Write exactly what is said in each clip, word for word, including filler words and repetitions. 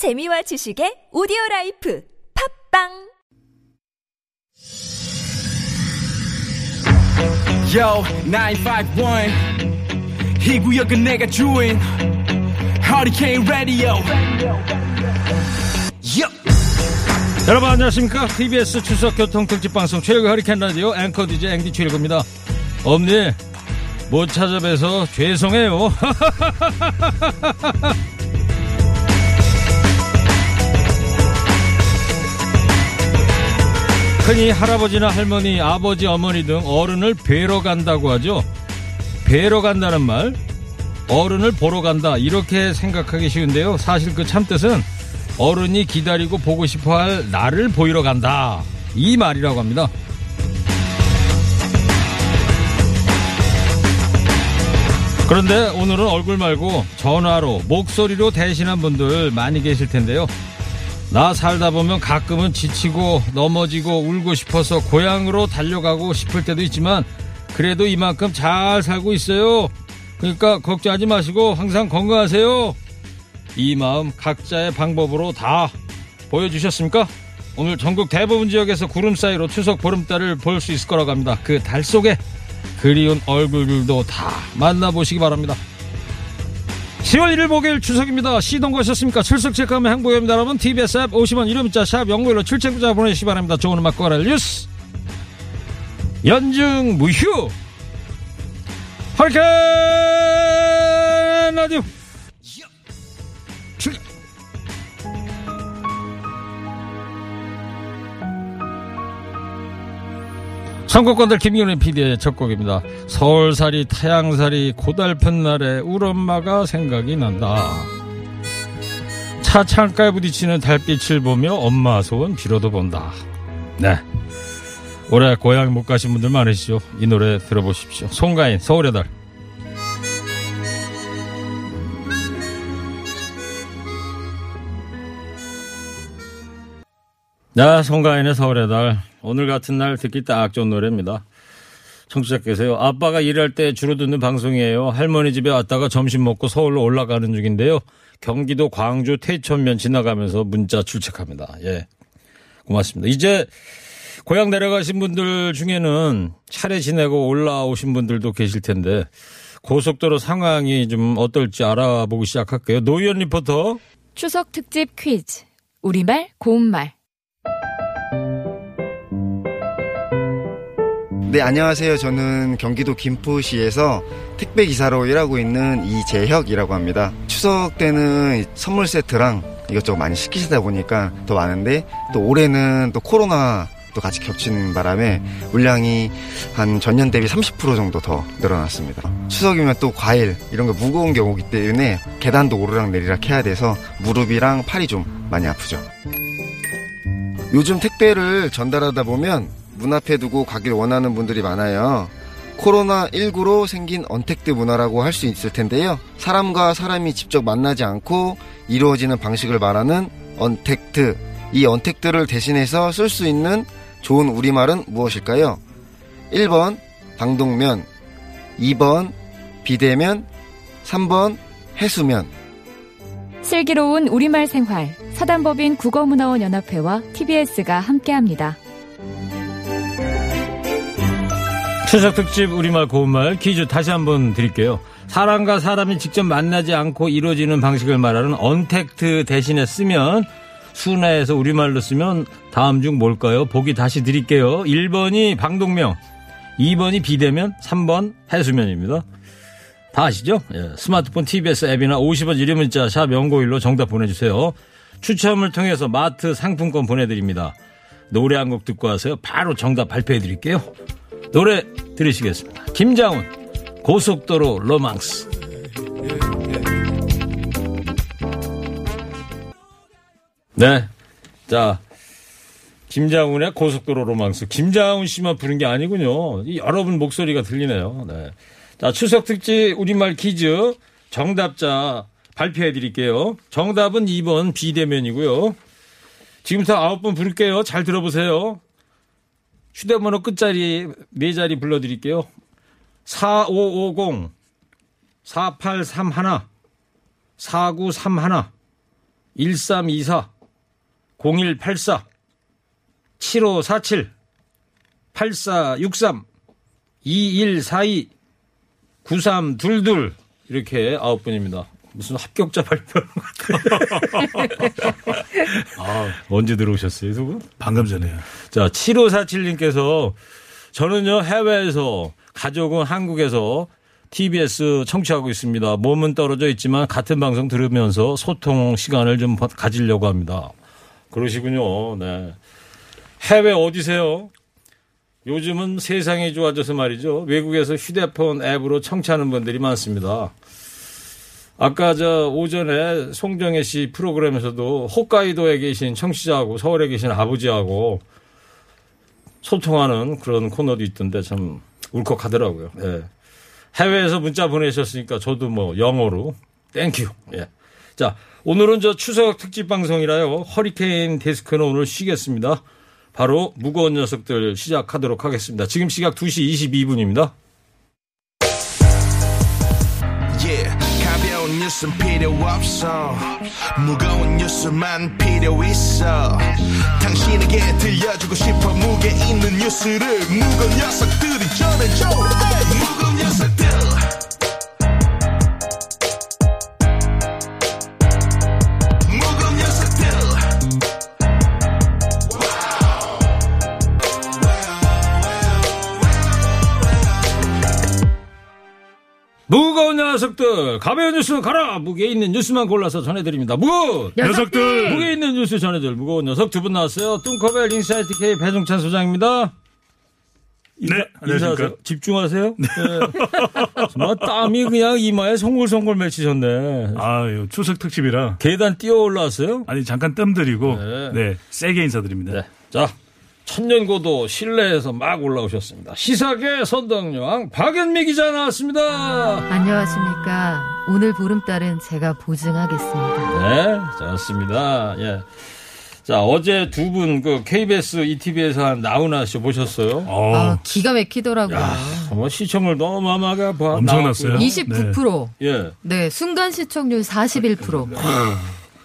재미와 지식의 오디오라이프 팝빵. Yo, 구백오십일 이 구역은 내가 주인 허리케인 라디오. 여러분 안녕하십니까? 티비에스 추석 교통 특집 방송 최일구 허리케인 라디오 앵커 디제이 앵디 최일구입니다. 엄니 못 찾아뵈서 죄송해요. 흔히 할아버지나 할머니, 아버지, 어머니 등 어른을 뵈러 간다고 하죠. 뵈러 간다는 말, 어른을 보러 간다 이렇게 생각하기 쉬운데요. 사실 그 참뜻은 어른이 기다리고 보고 싶어할 나를 보이러 간다 이 말이라고 합니다. 그런데 오늘은 얼굴 말고 전화로, 목소리로 대신한 분들 많이 계실 텐데요. 나 살다 보면 가끔은 지치고 넘어지고 울고 싶어서 고향으로 달려가고 싶을 때도 있지만 그래도 이만큼 잘 살고 있어요. 그러니까 걱정하지 마시고 항상 건강하세요. 이 마음 각자의 방법으로 다 보여주셨습니까? 오늘 전국 대부분 지역에서 구름 사이로 추석 보름달을 볼 수 있을 거라고 합니다. 그 달 속에 그리운 얼굴들도 다 만나보시기 바랍니다. 시월 일일 목요일 추석입니다. 시동 거셨습니까? 출석 체크하면 행복입니다. 여러분 티비에스 앱 오십 원 이름 문자 샵 영구일로 출첵부자 보내주시기 바랍니다. 좋은 음악 과랄 뉴스 연중 무휴 허리케인 라디오 출격. 선곡권들 김기훈 피디의 첫 곡입니다. 서울살이 타양살이 고달픈 날에 우리 엄마가 생각이 난다. 차 창가에 부딪히는 달빛을 보며 엄마 소원 빌어도 본다. 네, 올해 고향 못 가신 분들 많으시죠. 이 노래 들어보십시오. 송가인 서울의 달. 자, 송가인의 서울의 달. 오늘 같은 날 듣기 딱 좋은 노래입니다. 청취자께서요. 아빠가 일할 때 주로 듣는 방송이에요. 할머니 집에 왔다가 점심 먹고 서울로 올라가는 중인데요. 경기도 광주 태천면 지나가면서 문자 출첵합니다. 예, 고맙습니다. 이제 고향 내려가신 분들 중에는 차례 지내고 올라오신 분들도 계실 텐데 고속도로 상황이 좀 어떨지 알아보기 시작할게요. 노희연 리포터. 추석 특집 퀴즈. 우리말 고운말. 네, 안녕하세요. 저는 경기도 김포시에서 택배기사로 일하고 있는 이재혁이라고 합니다. 추석 때는 선물 세트랑 이것저것 많이 시키시다 보니까 더 많은데 또 올해는 또 코로나 또 같이 겹치는 바람에 물량이 한 전년 대비 삼십 퍼센트 정도 더 늘어났습니다. 추석이면 또 과일 이런 거 무거운 게 오기 때문에 계단도 오르락 내리락 해야 돼서 무릎이랑 팔이 좀 많이 아프죠. 요즘 택배를 전달하다 보면 문 앞에 두고 가길 원하는 분들이 많아요. 코로나십구로 생긴 언택트 문화라고 할 수 있을 텐데요. 사람과 사람이 직접 만나지 않고 이루어지는 방식을 말하는 언택트. 이 언택트를 대신해서 쓸 수 있는 좋은 우리말은 무엇일까요? 일 번 방독면, 이 번 비대면, 삼 번 해수면. 슬기로운 우리말 생활. 사단법인 국어문화원 연합회와 티비에스가 함께합니다. 추석 특집 우리말 고운말 퀴즈 다시 한번 드릴게요. 사람과 사람이 직접 만나지 않고 이루어지는 방식을 말하는 언택트 대신에 쓰면 순화해서 우리말로 쓰면 다음 중 뭘까요? 보기 다시 드릴게요. 일 번이 방독면, 이 번이 비대면, 삼 번 해수면입니다. 다 아시죠? 예, 스마트폰 티비에스 앱이나 오십 원 유료 문자 샵 영구일로 정답 보내주세요. 추첨을 통해서 마트 상품권 보내드립니다. 노래 한 곡 듣고 와서요. 바로 정답 발표해드릴게요. 노래 들으시겠습니다. 김장훈 고속도로 로망스. 네, 자 김장훈의 고속도로 로망스. 김장훈 씨만 부른 게 아니군요. 이 여러분 목소리가 들리네요. 네, 자 추석 특집 우리말 퀴즈 정답자 발표해드릴게요. 정답은 이 번 비대면이고요. 지금부터 아홉 분 부를게요. 잘 들어보세요. 휴대번호 끝자리 네 자리 불러드릴게요. 사오오공, 사팔삼일, 사구삼일, 일삼이사, 공일팔사, 칠오사칠, 팔사육삼, 이일사이, 구삼이이 이렇게 아홉 분입니다. 무슨 합격자 발표하는 것 같아요. 아, 언제 들어오셨어요, 두 분? 방금 전에요. 자, 칠오사칠님께서 저는요, 해외에서, 가족은 한국에서 티비에스 청취하고 있습니다. 몸은 떨어져 있지만 같은 방송 들으면서 소통 시간을 좀 가지려고 합니다. 그러시군요. 네. 해외 어디세요? 요즘은 세상이 좋아져서 말이죠. 외국에서 휴대폰 앱으로 청취하는 분들이 많습니다. 아까 저 오전에 송정혜 씨 프로그램에서도 홋카이도에 계신 청취자하고 서울에 계신 아버지하고 소통하는 그런 코너도 있던데 참 울컥하더라고요. 네. 해외에서 문자 보내셨으니까 저도 뭐 영어로 땡큐. 예. 자, 오늘은 저 추석 특집 방송이라요. 허리케인 데스크는 오늘 쉬겠습니다. 바로 무거운 녀석들 시작하도록 하겠습니다. 지금 시각 두 시 이십이 분입니다. 뉴스는 필요 없어. 무거운 뉴스만 필요 있어. 당신에게 들려주고 싶어. 무게 있는 뉴스를 무거운 녀석들이 전해줘. Hey! 무거운 녀석들. 무거운 녀석들. 무거운 녀석들, 가벼운 뉴스 가라! 무게 있는 뉴스만 골라서 전해드립니다. 무거운 녀석들! 무게 있는 뉴스 전해드릴 무거운 녀석 두 분 나왔어요. 뚱커벨 인사이트 K 배종찬 소장입니다. 인사, 네, 안녕하십니까. 집중하세요. 네. 네. 땀이 그냥 이마에 송골송골 맺히셨네. 아유, 추석 특집이라. 계단 뛰어 올라왔어요? 아니, 잠깐 뜸 들이고, 네. 네, 세게 인사드립니다. 네. 자, 천년고도 실내에서 막 올라오셨습니다. 시사계 선덕여왕 박연미 기자 나왔습니다. 안녕하십니까. 오늘 보름달은 제가 보증하겠습니다. 네, 좋습니다. 예. 자, 어제 두 분 그 케이비에스 이티비에서 한 나훈아 씨 보셨어요? 어. 아, 기가 막히더라고요. 야, 뭐 시청률 너무나게 엄청났어요. 이십구 퍼센트. 네. 예. 네, 순간 시청률 사십일 퍼센트.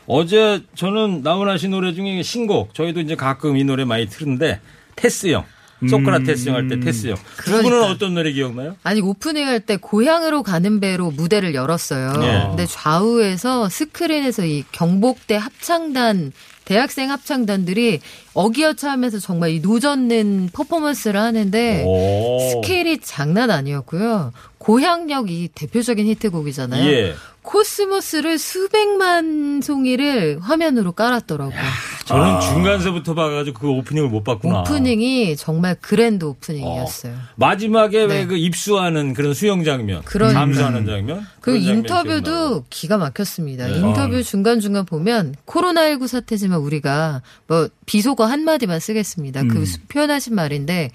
어제 저는 나훈아 씨 노래 중에 신곡, 저희도 이제 가끔 이 노래 많이 틀는데, 테스 형. 소크라테스 형 할 때 테스 형. 그러니까. 두 분은 어떤 노래 기억나요? 아니, 오프닝 할 때 고향으로 가는 배로 무대를 열었어요. 네. 근데 좌우에서 스크린에서 이 경복대 합창단, 대학생 합창단들이 어기어차하면서 정말 이 노젓는 퍼포먼스를 하는데 오. 스케일이 장난 아니었고요. 고향역이 대표적인 히트곡이잖아요. 예. 코스모스를 수백만 송이를 화면으로 깔았더라고요. 야, 저는 아. 중간서부터 봐가지고 그 오프닝을 못 봤구나. 오프닝이 정말 그랜드 오프닝이었어요. 어. 마지막에 네. 왜 그 입수하는 그런 수영 장면, 그러니까. 잠수하는 장면. 그 인터뷰도 기억나고. 기가 막혔습니다. 네. 인터뷰 중간중간 보면 코로나십구 사태지만 우리가 뭐 비속어 한마디만 쓰겠습니다. 음. 그 표현하신 말인데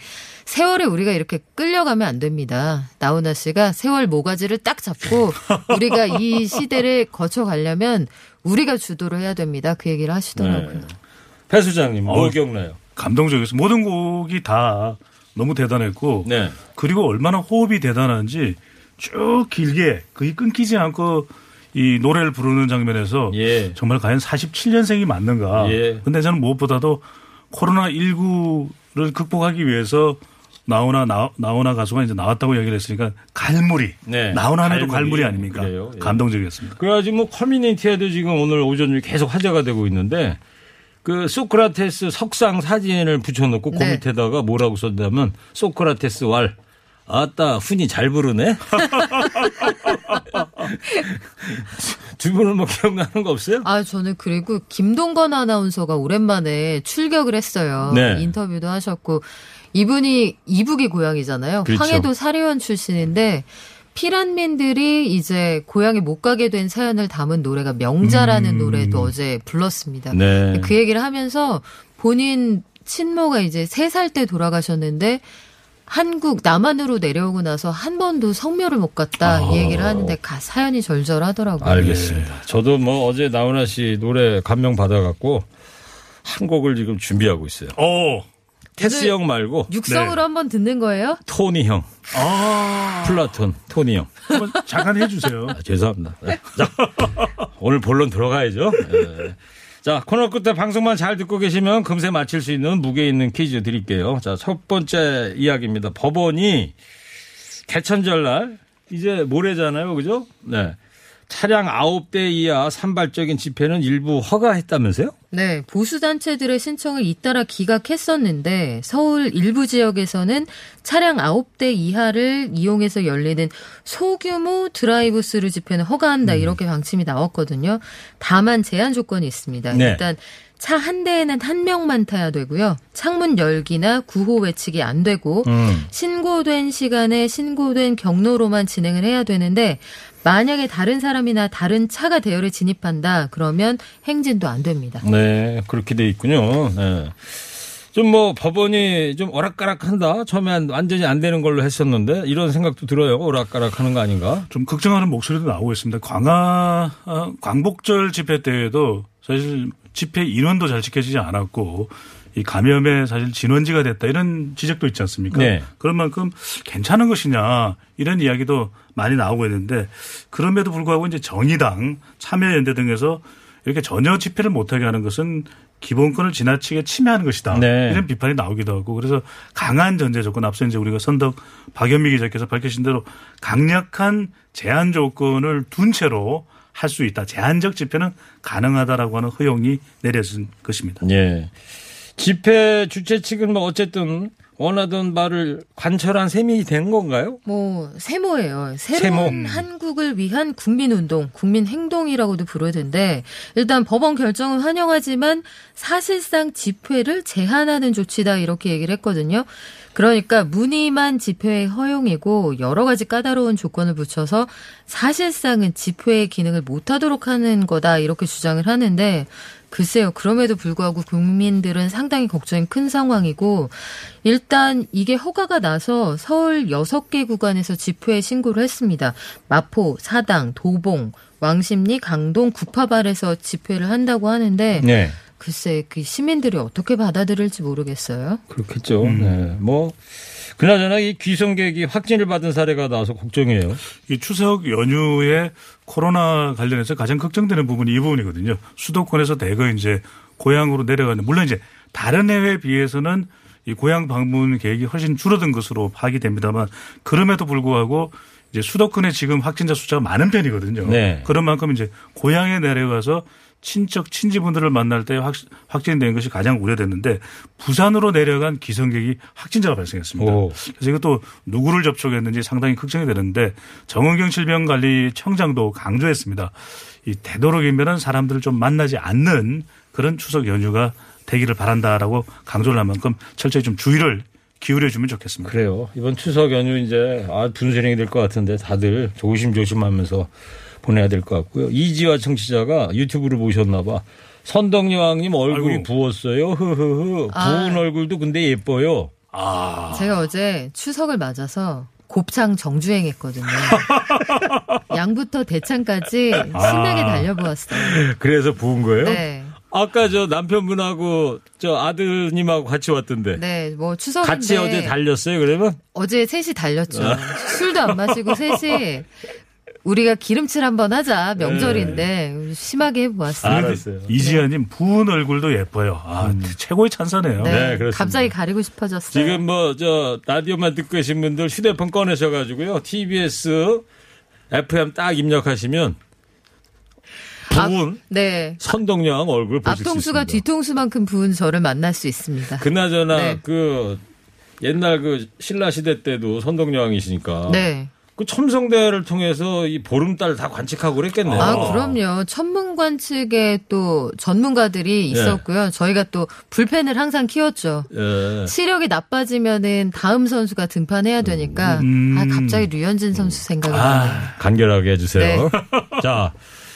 세월에 우리가 이렇게 끌려가면 안 됩니다. 나훈아 씨가 세월 모가지를 딱 잡고 우리가 이 시대를 거쳐가려면 우리가 주도를 해야 됩니다. 그 얘기를 하시더라고요. 네. 배 소장님, 뭐 어, 기억나요? 감동적이었어요. 모든 곡이 다 너무 대단했고 네. 그리고 얼마나 호흡이 대단한지 쭉 길게 거의 끊기지 않고 이 노래를 부르는 장면에서 예. 정말 과연 사십칠 년생이 맞는가. 그런데 예. 저는 무엇보다도 코로나십구를 극복하기 위해서 나훈아 나, 나훈아 가수가 이제 나왔다고 얘기를 했으니까 갈무리. 네. 나훈아에도 갈무리, 갈무리 아닙니까? 그래요? 예. 감동적이었습니다. 그래가지고 뭐 커뮤니티에도 지금 오늘 오전에 계속 화제가 되고 있는데 그 소크라테스 석상 사진을 붙여놓고 네. 그 밑에다가 뭐라고 썼냐면 소크라테스 왈. 아따 훈이 잘 부르네. 두 분은 뭐 기억나는 거 없어요? 아 저는 그리고 김동건 아나운서가 오랜만에 출격을 했어요. 네. 인터뷰도 하셨고. 이분이 이북이 고향이잖아요. 그렇죠. 황해도 사리원 출신인데 피란민들이 이제 고향에 못 가게 된 사연을 담은 노래가 명자라는 음. 노래도 어제 불렀습니다. 네. 그 얘기를 하면서 본인 친모가 이제 세 살 때 돌아가셨는데 한국 남한으로 내려오고 나서 한 번도 성묘를 못 갔다 아. 이 얘기를 하는데 사연이 절절하더라고요. 알겠습니다. 네. 저도 뭐 어제 나훈아 씨 노래 감명 받아갖고 한 곡을 지금 준비하고 있어요. 오. 테스 형 말고 육성으로 네. 한번 듣는 거예요? 토니 형. 아. 플라톤 토니 형. 한번 잠깐 해주세요. 아, 죄송합니다. 자, 오늘 본론 들어가야죠. 네. 자, 코너 끝에 방송만 잘 듣고 계시면 금세 맞힐 수 있는 무게 있는 퀴즈 드릴게요. 자, 첫 번째 이야기입니다. 법원이 개천절날 이제 모레잖아요. 그죠? 네. 차량 아홉 대 이하 산발적인 집회는 일부 허가했다면서요? 네. 보수단체들의 신청을 잇따라 기각했었는데 서울 일부 지역에서는 차량 아홉 대 이하를 이용해서 열리는 소규모 드라이브스루 집회는 허가한다. 음. 이렇게 방침이 나왔거든요. 다만 제한 조건이 있습니다. 네. 일단 차 한 대에는 한 명만 타야 되고요. 창문 열기나 구호 외치기 안 되고 음. 신고된 시간에 신고된 경로로만 진행을 해야 되는데 만약에 다른 사람이나 다른 차가 대열에 진입한다 그러면 행진도 안 됩니다. 네, 그렇게 돼 있군요. 네. 좀 뭐 법원이 좀 오락가락한다. 처음에 완전히 안 되는 걸로 했었는데 이런 생각도 들어요. 오락가락하는 거 아닌가? 좀 걱정하는 목소리도 나오고 있습니다. 광화 광복절 집회 때에도 사실 집회 인원도 잘 지켜지지 않았고 이 감염의 사실 진원지가 됐다 이런 지적도 있지 않습니까? 네. 그런 만큼 괜찮은 것이냐 이런 이야기도 많이 나오고 있는데 그럼에도 불구하고 이제 정의당, 참여연대 등에서 이렇게 전혀 집회를 못하게 하는 것은 기본권을 지나치게 침해하는 것이다. 네. 이런 비판이 나오기도 하고 그래서 강한 전제 조건 앞서 이제 우리가 선덕 박연미 기자께서 밝히신 대로 강력한 제한 조건을 둔 채로 할 수 있다. 제한적 집회는 가능하다라고 하는 허용이 내려진 것입니다. 네. 집회 주최 측은 뭐 어쨌든 원하던 바를 관철한 셈이 된 건가요? 뭐 세모예요. 새로운 세모. 한국을 위한 국민운동, 국민행동이라고도 부르던데 일단 법원 결정은 환영하지만 사실상 집회를 제한하는 조치다 이렇게 얘기를 했거든요. 그러니까 문의만 집회의 허용이고 여러 가지 까다로운 조건을 붙여서 사실상은 집회의 기능을 못하도록 하는 거다 이렇게 주장을 하는데 글쎄요. 그럼에도 불구하고 국민들은 상당히 걱정이 큰 상황이고 일단 이게 허가가 나서 서울 여섯 개 구간에서 집회에 신고를 했습니다. 마포, 사당, 도봉, 왕십리, 강동, 구파발에서 집회를 한다고 하는데 네. 글쎄 그 시민들이 어떻게 받아들일지 모르겠어요. 그렇겠죠. 음. 네. 뭐 그나저나 이 귀성객이 확진을 받은 사례가 나와서 걱정이에요. 이 추석 연휴에 코로나 관련해서 가장 걱정되는 부분이 이 부분이거든요. 수도권에서 대거 이제 고향으로 내려가는 물론 이제 다른 해외에 비해서는 이 고향 방문 계획이 훨씬 줄어든 것으로 파악이 됩니다만 그럼에도 불구하고 이제 수도권에 지금 확진자 숫자가 많은 편이거든요. 네. 그런 만큼 이제 고향에 내려가서 친척, 친지분들을 만날 때 확, 확진된 것이 가장 우려됐는데 부산으로 내려간 기성객이 확진자가 발생했습니다. 오. 그래서 이것도 누구를 접촉했는지 상당히 걱정이 되는데 정은경 질병관리청장도 강조했습니다. 이 되도록이면 사람들을 좀 만나지 않는 그런 추석 연휴가 되기를 바란다라고 강조를 한 만큼 철저히 좀 주의를 기울여주면 좋겠습니다. 그래요. 이번 추석 연휴 이제 아, 분수령이 될 것 같은데 다들 조심조심하면서 보내야 될 것 같고요. 이지화 청취자가 유튜브를 보셨나 봐. 선덕여왕님 얼굴이 아이고. 부었어요. 흐흐흐. 아. 부은 얼굴도 근데 예뻐요. 아. 제가 어제 추석을 맞아서 곱창 정주행했거든요. 양부터 대창까지 신나게 아. 달려보았어요. 그래서 부은 거예요? 네. 아까 저 남편분하고 저 아드님하고 같이 왔던데. 네, 뭐 추석인데. 같이 어제 달렸어요, 그러면? 어제 셋이 달렸죠. 아. 술도 안 마시고 셋이. 우리가 기름칠 한번 하자 명절인데 네. 심하게 해보았어요. 알았어요. 이지아님 부은 얼굴도 예뻐요. 아 음. 최고의 찬사네요. 네, 네 그렇습니다. 갑자기 가리고 싶어졌어요. 지금 뭐 저 라디오만 듣고 계신 분들 휴대폰 꺼내셔가지고요 티비에스 에프엠 딱 입력하시면 부은 아, 네. 선동여왕 얼굴 보실 수 있습니다. 앞통수가 뒤통수만큼 부은 저를 만날 수 있습니다. 그나저나 네. 그 옛날 그 신라 시대 때도 선동여왕이시니까. 네. 그 첨성대를 통해서 이 보름달 다 관측하고 그랬겠네요. 아, 그럼요. 천문 관측에 또 전문가들이 있었고요. 예. 저희가 또 불펜을 항상 키웠죠. 예. 시력이 나빠지면은 다음 선수가 등판해야 되니까 음. 아, 갑자기 류현진 선수 생각이 나네요. 아, 간결하게 해주세요. 네. 자,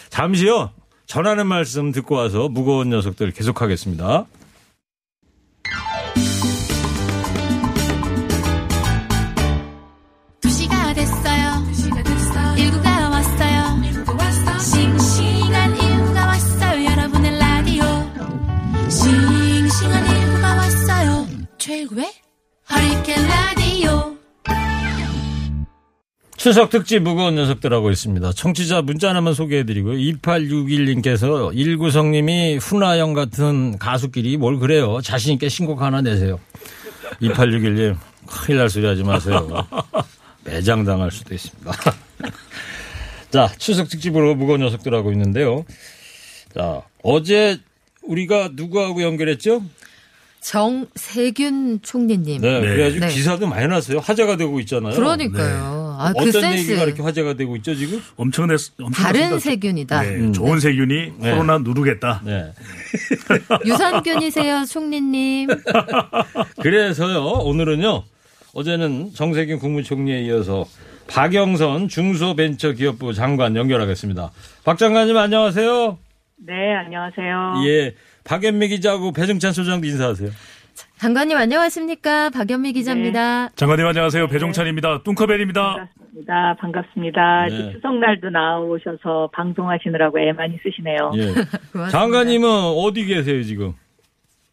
잠시요. 전하는 말씀 듣고 와서 무거운 녀석들 계속하겠습니다. 오늘 왜? 허리케인 라디오 추석 특집 무거운 녀석들하고 있습니다. 청취자 문자 하나만 소개해드리고요. 이팔육일 님께서 일구성님이 훈아형 같은 가수끼리 뭘 그래요. 자신있게 신곡 하나 내세요. 이팔육일 님 큰일 날 소리 하지 마세요. 매장당할 수도 있습니다. 자, 추석 특집으로 무거운 녀석들하고 있는데요. 자, 어제 우리가 누구하고 연결했죠? 정세균 총리님. 네, 네. 그래가지고 네. 기사도 많이 났어요. 화제가 되고 있잖아요. 그러니까요. 네. 아, 어떤 그 센스. 얘기가 이렇게 화제가 되고 있죠 지금? 엄청났, 엄청났습니다. 다른 세균이다. 네, 음. 좋은 네. 세균이 네. 코로나 누르겠다. 네. 유산균이세요 총리님. 그래서요 오늘은요. 어제는 정세균 국무총리에 이어서 박영선 중소벤처기업부 장관 연결하겠습니다. 박 장관님 안녕하세요. 네, 안녕하세요. 예. 박연미 기자하고 배종찬 소장도 인사하세요. 장관님 안녕하십니까? 박연미 기자입니다. 네. 장관님 안녕하세요. 배종찬입니다. 뚱커벨입니다. 반갑습니다. 반갑습니다. 네. 추석날도 나오셔서 방송하시느라고 애 많이 쓰시네요. 예. 장관님은 어디 계세요 지금?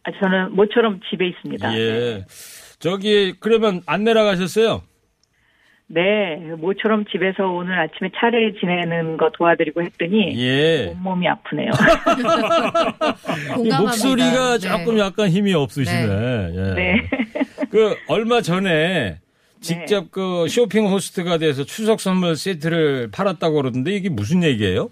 아, 저는 모처럼 집에 있습니다. 예. 저기 그러면 안 내려가셨어요? 네, 모처럼 집에서 오늘 아침에 차례 지내는 거 도와드리고 했더니 예. 온몸이 아프네요. 목소리가 네. 조금 약간 힘이 없으시네. 네. 예. 네. 그 얼마 전에 직접 네. 그 쇼핑 호스트가 돼서 추석 선물 세트를 팔았다고 그러던데 이게 무슨 얘기예요?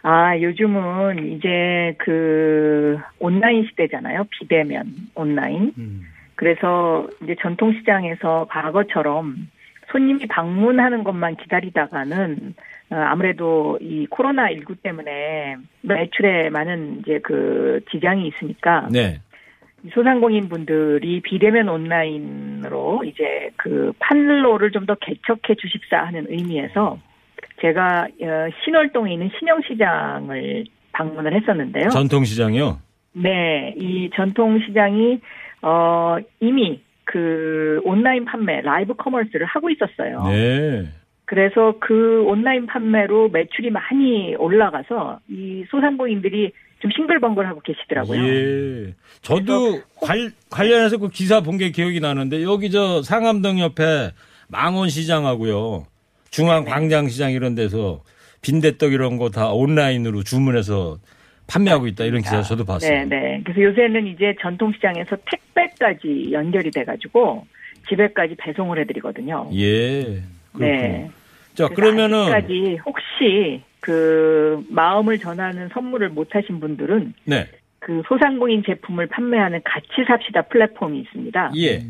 아, 요즘은 이제 그 온라인 시대잖아요. 비대면 온라인. 음. 그래서 이제 전통 시장에서 과거처럼 손님이 방문하는 것만 기다리다가는 아무래도 이 코로나십구 때문에 매출에 많은 이제 그 지장이 있으니까 네. 소상공인 분들이 비대면 온라인으로 이제 그 판로를 좀 더 개척해 주십사 하는 의미에서 제가 신월동에 있는 신영시장을 방문을 했었는데요. 전통시장이요? 네, 이 전통시장이 어 이미 그 온라인 판매 라이브 커머스를 하고 있었어요. 네. 그래서 그 온라인 판매로 매출이 많이 올라가서 이 소상공인들이 좀 싱글벙글하고 계시더라고요. 예. 저도 관, 관련해서 그 기사 본 게 기억이 나는데 여기 저 상암동 옆에 망원시장하고요, 중앙광장시장 이런 데서 빈대떡 이런 거 다 온라인으로 주문해서. 판매하고 있다 이런 기사 저도 봤어요. 네네. 그래서 요새는 이제 전통시장에서 택배까지 연결이 돼가지고 집에까지 배송을 해드리거든요. 예. 그렇군요. 네. 자 그러면은 아직까지 혹시 그 마음을 전하는 선물을 못하신 분들은 네. 그 소상공인 제품을 판매하는 같이 삽시다 플랫폼이 있습니다. 예.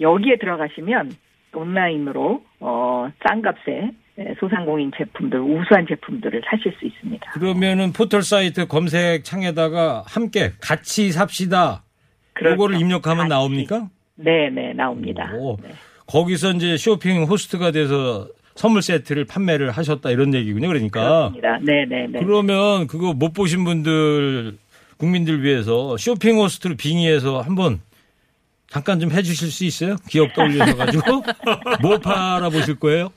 여기에 들어가시면 온라인으로 어, 싼 값에 소상공인 제품들, 우수한 제품들을 사실 수 있습니다. 그러면은 포털 사이트 검색 창에다가 함께 같이 삽시다. 그렇죠. 이거를 입력하면 같이. 나옵니까? 네, 네, 나옵니다. 네. 거기서 이제 쇼핑 호스트가 돼서 선물 세트를 판매를 하셨다 이런 얘기군요. 그러니까. 그렇습니다. 네, 네, 네. 그러면 그거 못 보신 분들, 국민들 위해서 쇼핑 호스트를 빙의해서 한번 잠깐 좀 해주실 수 있어요? 기억 떠올려가지고 뭐 팔아보실 거예요?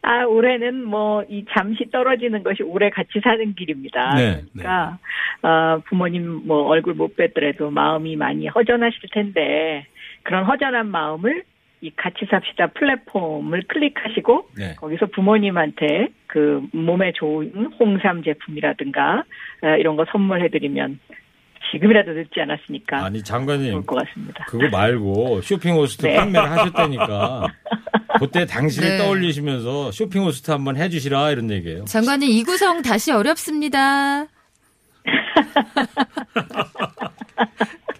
아, 올해는 뭐, 이 잠시 떨어지는 것이 올해 같이 사는 길입니다. 네, 그러니까, 네. 어, 부모님 뭐 얼굴 못 뵀더라도 마음이 많이 허전하실 텐데, 그런 허전한 마음을 이 같이 삽시다 플랫폼을 클릭하시고, 네. 거기서 부모님한테 그 몸에 좋은 홍삼 제품이라든가, 이런 거 선물해드리면, 지금이라도 늦지 않았으니까. 아니, 장관님. 좋을 것 같습니다. 그거 말고 쇼핑 호스트 네. 판매를 하셨다니까. 그때 당신을 네. 떠올리시면서 쇼핑 호스트 한번 해주시라 이런 얘기예요. 장관님, 이 구성 다시 어렵습니다.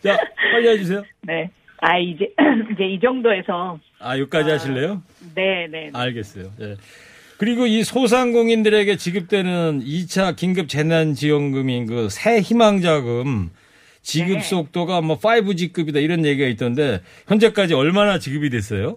자, 빨리 해주세요. 네. 아, 이제, 이제 이 정도에서. 아, 여기까지 아, 하실래요? 네네. 네, 네. 알겠어요. 네. 그리고 이 소상공인들에게 지급되는 이 차 긴급 재난지원금인 그 새 희망자금 지급 속도가 뭐 파이브지급이다 이런 얘기가 있던데 현재까지 얼마나 지급이 됐어요?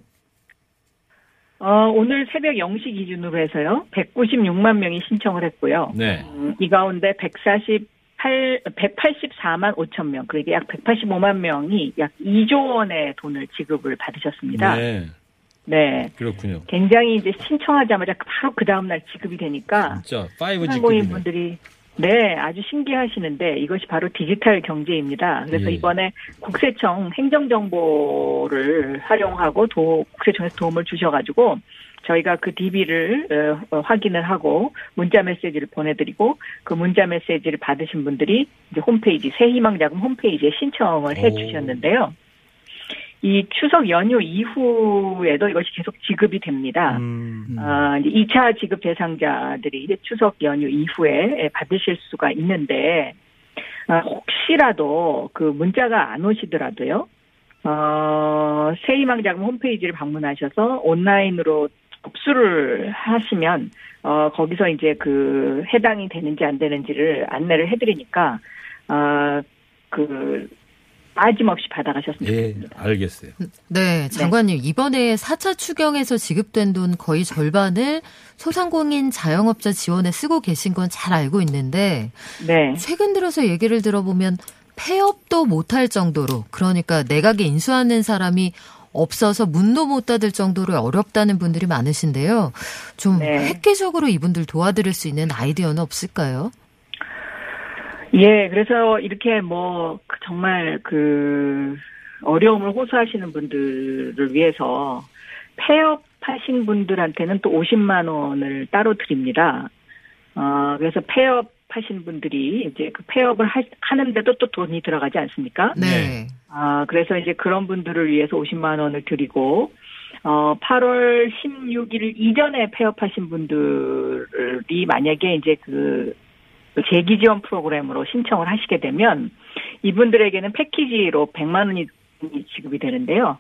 어, 오늘 새벽 영 시 기준으로 해서요. 백구십육만 명이 신청을 했고요. 네. 음, 이 가운데 백사십팔, 백팔십사만 오천 명, 그러니까 약 백팔십오만 명이 약 이조 원의 돈을 지급을 받으셨습니다. 네. 네. 그렇군요. 굉장히 이제 신청하자마자 바로 그 다음날 지급이 되니까. 진짜, 파이브지. 소상공인 분들이 네, 아주 신기하시는데 이것이 바로 디지털 경제입니다. 그래서 예. 이번에 국세청 행정정보를 활용하고 도, 국세청에서 도움을 주셔가지고 저희가 그 디비를 확인을 하고 문자 메시지를 보내드리고 그 문자 메시지를 받으신 분들이 이제 홈페이지 새희망자금 홈페이지에 신청을 해 주셨는데요. 이 추석 연휴 이후에도 이것이 계속 지급이 됩니다. 음, 음. 아, 이제 이 차 지급 대상자들이 이제 추석 연휴 이후에 받으실 수가 있는데 아, 혹시라도 그 문자가 안 오시더라도요. 어, 새희망자금 홈페이지를 방문하셔서 온라인으로 접수를 하시면 어, 거기서 이제 그 해당이 되는지 안 되는지를 안내를 해드리니까 아, 그 빠짐없이 받아가셨으면 좋겠습니다. 예, 알겠어요. 네, 장관님. 네. 이번에 사 차 추경에서 지급된 돈 거의 절반을 소상공인 자영업자 지원에 쓰고 계신 건 잘 알고 있는데 네. 최근 들어서 얘기를 들어보면 폐업도 못할 정도로 그러니까 내각에 인수하는 사람이 없어서 문도 못 닫을 정도로 어렵다는 분들이 많으신데요. 좀 네. 획기적으로 이분들 도와드릴 수 있는 아이디어는 없을까요? 예, 그래서 이렇게 뭐 정말 그 어려움을 호소하시는 분들을 위해서 폐업하신 분들한테는 또 오십만 원을 따로 드립니다. 어, 그래서 폐업하신 분들이 이제 그 폐업을 하, 하는데도 또 돈이 들어가지 않습니까? 네. 아, 어, 그래서 이제 그런 분들을 위해서 오십만 원을 드리고 어, 팔월 십육일 이전에 폐업하신 분들이 만약에 이제 그 재기지원 프로그램으로 신청을 하시게 되면 이분들에게는 패키지로 백만 원이 지급이 되는데요.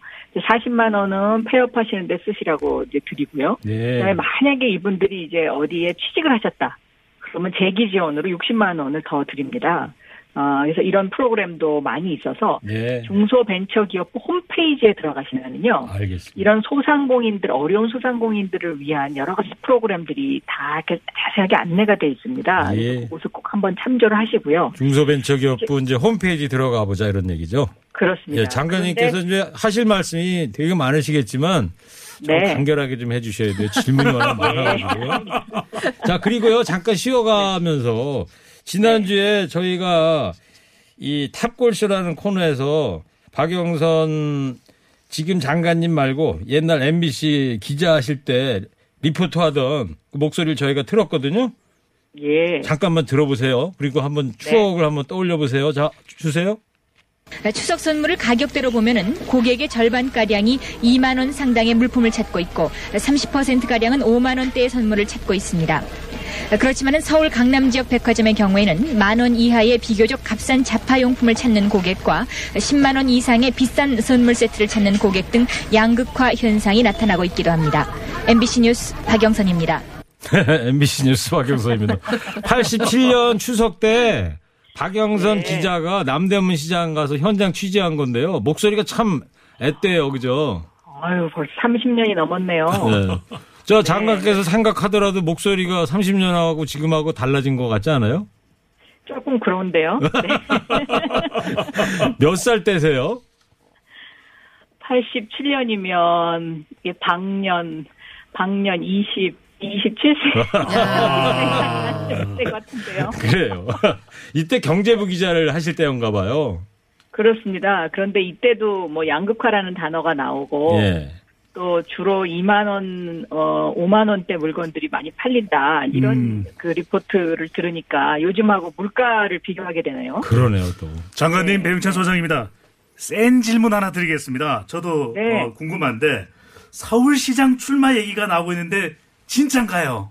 사십만 원은 폐업하시는데 쓰시라고 이제 드리고요. 네. 그다음에 만약에 이분들이 이제 어디에 취직을 하셨다. 그러면 재기지원으로 육십만 원을 더 드립니다. 어, 그래서 이런 프로그램도 많이 있어서 네. 중소벤처기업부 홈페이지에 들어가시면은요. 알겠습니다. 이런 소상공인들 어려운 소상공인들을 위한 여러 가지 프로그램들이 다 이렇게 자세하게 안내가 돼 있습니다. 예. 그래서 꼭 한번 참조를 하시고요. 중소벤처기업부 이제 홈페이지 들어가 보자 이런 얘기죠. 그렇습니다. 예, 장관님께서 이제 하실 말씀이 되게 많으시겠지만 좀 네. 간결하게 좀 해주셔야 돼요. 질문이 워낙 많아가지고요. 자 그리고요 잠깐 쉬어가면서. 지난주에 저희가 이 탑골쇼라는 코너에서 박영선 지금 장관님 말고 옛날 엠비씨 기자 하실 때 리포터 하던 그 목소리를 저희가 틀었거든요. 예. 잠깐만 들어보세요. 그리고 한번 추억을 네. 한번 떠올려 보세요. 자, 주세요. 추석 선물을 가격대로 보면은 고객의 절반가량이 이만 원 상당의 물품을 찾고 있고 삼십 퍼센트가량은 오만 원대의 선물을 찾고 있습니다. 그렇지만 서울 강남 지역 백화점의 경우에는 만 원 이하의 비교적 값싼 잡화용품을 찾는 고객과 십만 원 이상의 비싼 선물 세트를 찾는 고객 등 양극화 현상이 나타나고 있기도 합니다. 엠비씨 뉴스 박영선입니다. 엠비씨 뉴스 박영선입니다. 팔십칠 년 추석 때 박영선 네. 기자가 남대문 시장 가서 현장 취재한 건데요. 목소리가 참 앳돼요. 그죠? 아유, 벌써 삼십 년이 넘었네요. 네. 저 장관께서 네. 생각하더라도 목소리가 삼십 년하고 지금하고 달라진 것 같지 않아요? 조금 그런데요. 네. 몇 살 때세요? 팔십칠 년이면 이게 방년 방년 이십, 이십칠 세. 아~ 이때 같은데요. 그래요. 이때 경제부 기자를 하실 때인가 봐요. 그렇습니다. 그런데 이때도 뭐 양극화라는 단어가 나오고. 예. 또 주로 이만 원, 어, 오만 원대 물건들이 많이 팔린다. 이런 음. 그 리포트를 들으니까 요즘하고 물가를 비교하게 되네요. 그러네요, 또. 장관님, 네. 배용찬 소장입니다. 센 질문 하나 드리겠습니다. 저도 네. 어, 궁금한데, 서울시장 출마 얘기가 나오고 있는데, 진짠가요?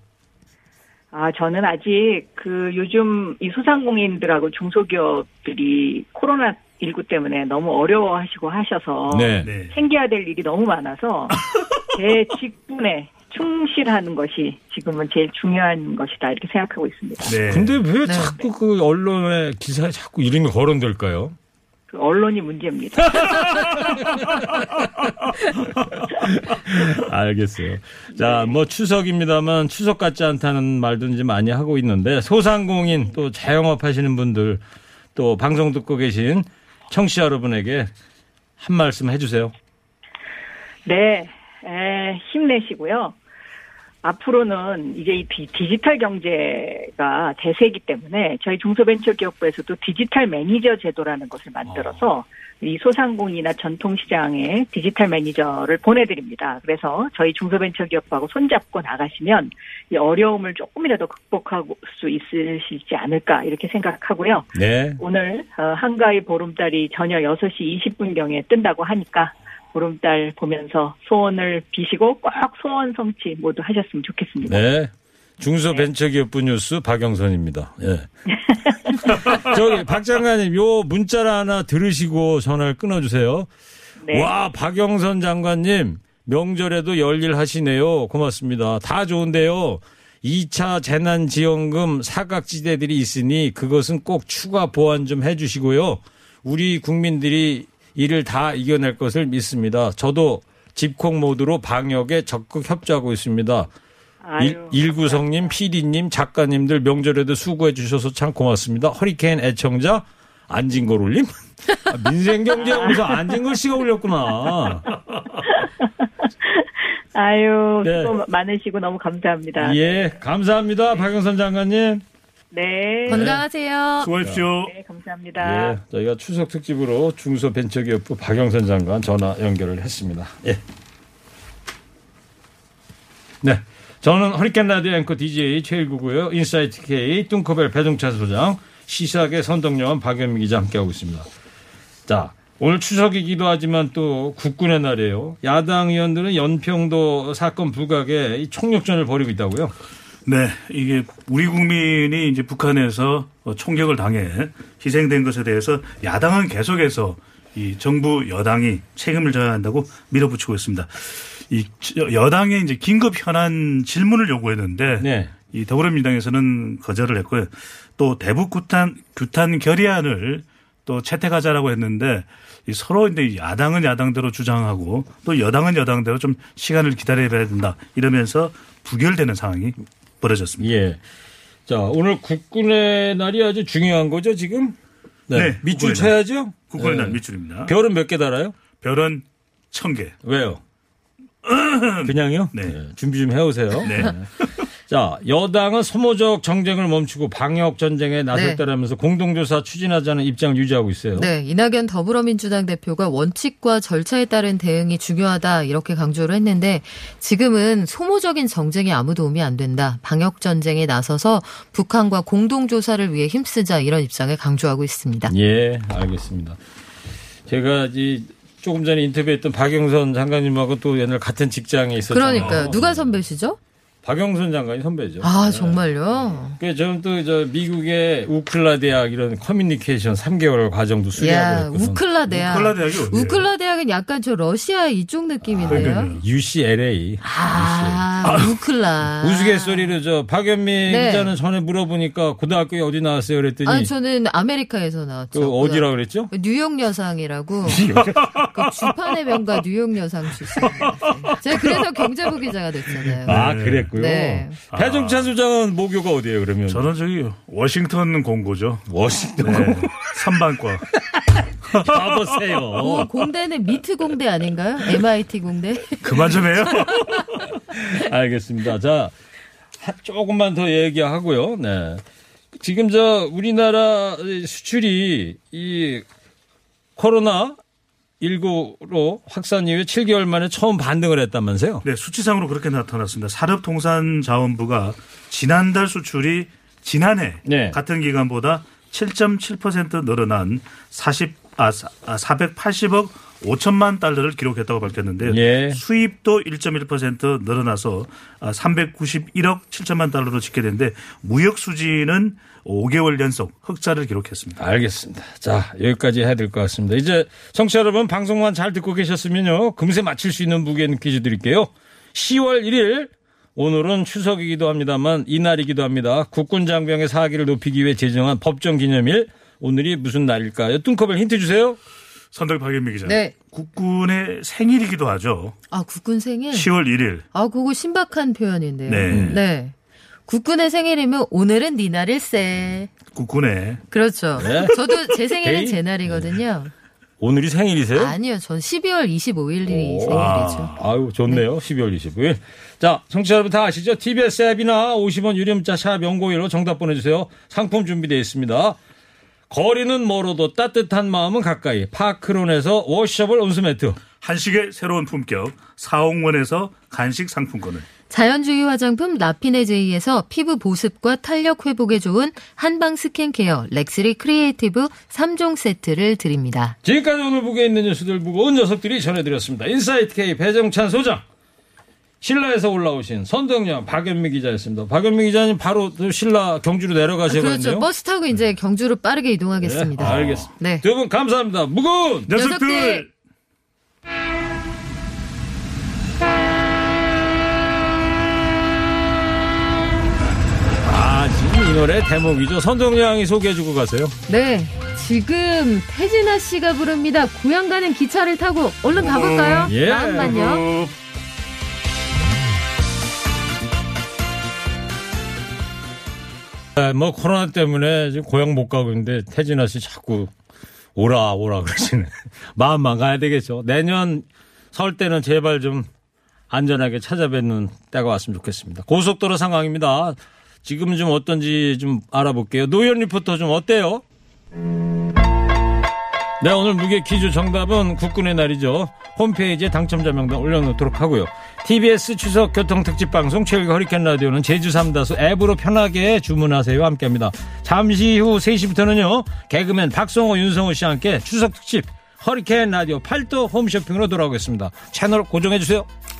아, 저는 아직 그 요즘 이 소상공인들하고 중소기업들이 코로나 일구 때문에 너무 어려워하시고 하셔서 네. 챙겨야 될 일이 너무 많아서 제 직분에 충실하는 것이 지금은 제일 중요한 것이다 이렇게 생각하고 있습니다. 네. 근데 왜 네. 자꾸 그 언론의 기사에 자꾸 이름이 거론될까요? 그 언론이 문제입니다. 알겠어요. 자, 뭐 추석입니다만 추석 같지 않다는 말도 이제 많이 하고 있는데 소상공인 또 자영업 하시는 분들 또 방송 듣고 계신 청취자 여러분에게 한 말씀 해주세요. 네, 에, 힘내시고요. 앞으로는 이제 이 디지털 경제가 대세이기 때문에 저희 중소벤처기업부에서도 디지털 매니저 제도라는 것을 만들어서 이 소상공인이나 전통시장에 디지털 매니저를 보내드립니다. 그래서 저희 중소벤처기업부하고 손잡고 나가시면 이 어려움을 조금이라도 극복할 수 있으시지 않을까 이렇게 생각하고요. 네. 오늘 한가위 보름달이 저녁 여섯 시 이십 분경에 뜬다고 하니까 보름달 보면서 소원을 비시고 꼭 소원 성취 모두 하셨으면 좋겠습니다. 네. 중소벤처기업부 뉴스 박영선입니다. 예. 저기 박 장관님 요 문자를 하나 들으시고 전화를 끊어주세요. 네. 와, 박영선 장관님 명절에도 열일 하시네요. 고맙습니다. 다 좋은데요. 이 차 재난지원금 사각지대들이 있으니 그것은 꼭 추가 보완 좀 해주시고요. 우리 국민들이 이를 다 이겨낼 것을 믿습니다. 저도 집콕 모드로 방역에 적극 협조하고 있습니다. 아유, 일구성님, 피디님, 작가님들 명절에도 수고해 주셔서 참 고맙습니다. 허리케인 애청자 안진걸 올림? 아, 민생경제연구소 안진걸 씨가 올렸구나. 아유, 수고 네. 많으시고 너무 감사합니다. 예, 감사합니다. 네. 박영선 장관님. 네. 건강하세요. 수고하십시오. 네, 감사합니다. 예, 저희가 추석 특집으로 중소벤처기업부 박영선 장관 전화 연결을 했습니다. 예. 네. 저는 허리케인 라디오 앵커 디제이 최일구고요. 인사이트 K, 뚱커벨 배동찬 소장, 시사계 선동여원 박연미 기자 함께하고 있습니다. 자, 오늘 추석이기도 하지만 또 국군의 날이에요. 야당 의원들은 연평도 사건 부각에 총력전을 벌이고 있다고요? 네, 이게 우리 국민이 이제 북한에서 총격을 당해 희생된 것에 대해서 야당은 계속해서 이 정부 여당이 책임을 져야 한다고 밀어붙이고 있습니다. 이 여당에 이제 긴급 현안 질문을 요구했는데 네. 이 더불어민주당에서는 거절을 했고요. 또 대북 규탄 규탄 결의안을 또 채택하자라고 했는데 서로 이제 야당은 야당대로 주장하고 또 여당은 여당대로 좀 시간을 기다려야 된다 이러면서 부결되는 상황이 벌어졌습니다. 예. 자, 오늘 국군의 날이 아주 중요한 거죠, 지금? 네. 네, 밑줄 쳐야죠? 국군의 네. 날 밑줄입니다. 별은 몇 개 달아요? 별은 천 개. 왜요? 그냥요? 네. 네. 준비 좀 해오세요. 네. 네. 자, 여당은 소모적 정쟁을 멈추고 방역 전쟁에 나섰다라면서 네. 공동조사 추진하자는 입장을 유지하고 있어요. 네, 이낙연 더불어민주당 대표가 원칙과 절차에 따른 대응이 중요하다 이렇게 강조를 했는데 지금은 소모적인 정쟁에 아무 도움이 안 된다. 방역 전쟁에 나서서 북한과 공동조사를 위해 힘쓰자 이런 입장을 강조하고 있습니다. 예, 알겠습니다. 제가 이 조금 전에 인터뷰했던 박영선 장관님하고 또 옛날 같은 직장에 있었잖아요. 그러니까요. 누가 선배시죠? 박영선 장관이 선배죠. 아, 정말요? 네. 저는 또 저 미국의 우클라 대학 이런 커뮤니케이션 삼 개월 과정도 수료하고 있고. 우클라 대학. 우클라 대학이 어디예요? 우클라 대학은 약간 저 러시아 이쪽 느낌인데요. 아, 유씨엘에이. 아, 아, 유씨엘에이. 아, 우클라. 우스갯소리로 저 박연미 네. 기자는 전에 물어보니까 고등학교에 어디 나왔어요? 그랬더니. 아, 저는 아메리카에서 나왔죠. 그 어디라고 그랬죠? 뉴욕 여상이라고. 그 주판의 명가 뉴욕 여상 출신. 제가 그래서 경제부 기자가 됐잖아요. 아, 그래. 네. 배종찬 소장은 모교가 어디예요, 그러면? 저는 저기 워싱턴 공고죠. 워싱턴 네. 삼반과. 봐보세요. 오, 공대는 미트 공대 아닌가요? 엠아이티 공대? 그만 좀 해요. 알겠습니다. 자, 조금만 더 얘기하고요. 네. 지금 저 우리나라 수출이 이 코로나 일구로 확산 이후에 칠 개월 만에 처음 반등을 했다면서요? 네, 수치상으로 그렇게 나타났습니다. 산업통상자원부가 지난달 수출이 지난해 네. 같은 기간보다 칠 점 칠 퍼센트 늘어난 사백팔십억 오천만 달러를 기록했다고 밝혔는데요. 네. 수입도 일 점 일 퍼센트 늘어나서 삼백구십일억 칠천만 달러로 집계되는데 무역 수지는 오 개월 연속 흑자를 기록했습니다. 알겠습니다. 자, 여기까지 해야 될 것 같습니다. 이제 청취자 여러분 방송만 잘 듣고 계셨으면요. 금세 맞힐 수 있는 무게는 퀴즈 드릴게요. 시월 일일 오늘은 추석이기도 합니다만 이날이기도 합니다. 국군 장병의 사기를 높이기 위해 제정한 법정기념일 오늘이 무슨 날일까요? 뚱커벨 힌트 주세요. 선덕 박연미 기자. 네. 국군의 생일이기도 하죠. 아, 국군 생일? 시월 일일. 아, 그거 신박한 표현인데요. 네. 네. 국군의 생일이면 오늘은 네 날일세. 국군의. 그렇죠. 네? 저도 제 생일은 제 날이거든요. 오늘이 생일이세요? 아니요. 전 십이월 이십오일이 오, 생일이죠. 아, 아유 좋네요. 네. 십이월 이십오일. 자, 청취자 여러분 다 아시죠? 티비에스 앱이나 오십 원 유료 문자 샵 영구일로 정답 보내주세요. 상품 준비되어 있습니다. 거리는 멀어도 따뜻한 마음은 가까이. 파크론에서 워셔블 온수매트. 한식의 새로운 품격 사홍원에서 간식 상품권을. 자연주의 화장품 라피네제이에서 피부 보습과 탄력 회복에 좋은 한방 스킨케어 렉스리 크리에이티브 삼 종 세트를 드립니다. 지금까지 오늘 북에 있는 뉴스들 무거운 녀석들이 전해드렸습니다. 인사이트K 배정찬 소장, 신라에서 올라오신 선동연 박연미 기자였습니다. 박연미 기자님 바로 신라 경주로 내려가시거든요. 그렇죠. 버스 타고 이제 경주로 빠르게 이동하겠습니다. 네, 알겠습니다. 네. 두 분 감사합니다. 무거운 녀석들, 녀석들. 이 노래 대목이죠. 선동양이 소개해주고 가세요. 네. 지금 태진아 씨가 부릅니다. 고향 가는 기차를 타고 얼른 가볼까요? 오, 예. 잠깐만요. 네, 뭐 코로나 때문에 지금 고향 못 가고 있는데 태진아 씨 자꾸 오라 오라 그러시네. 마음만 가야 되겠죠. 내년 설 때는 제발 좀 안전하게 찾아뵙는 때가 왔으면 좋겠습니다. 고속도로 상황입니다. 지금 좀 어떤지 좀 알아볼게요. 노현 리포터 좀 어때요? 네, 오늘 무게 퀴즈 정답은 국군의 날이죠. 홈페이지에 당첨자 명단 올려놓도록 하고요. 티비에스 추석 교통특집 방송 최일과 허리케인 라디오는 제주 삼다수 앱으로 편하게 주문하세요. 함께합니다. 잠시 후 세 시부터는요. 개그맨 박성호, 윤성호 씨와 함께 추석 특집 허리케인 라디오 팔도 홈쇼핑으로 돌아오겠습니다. 채널 고정해주세요.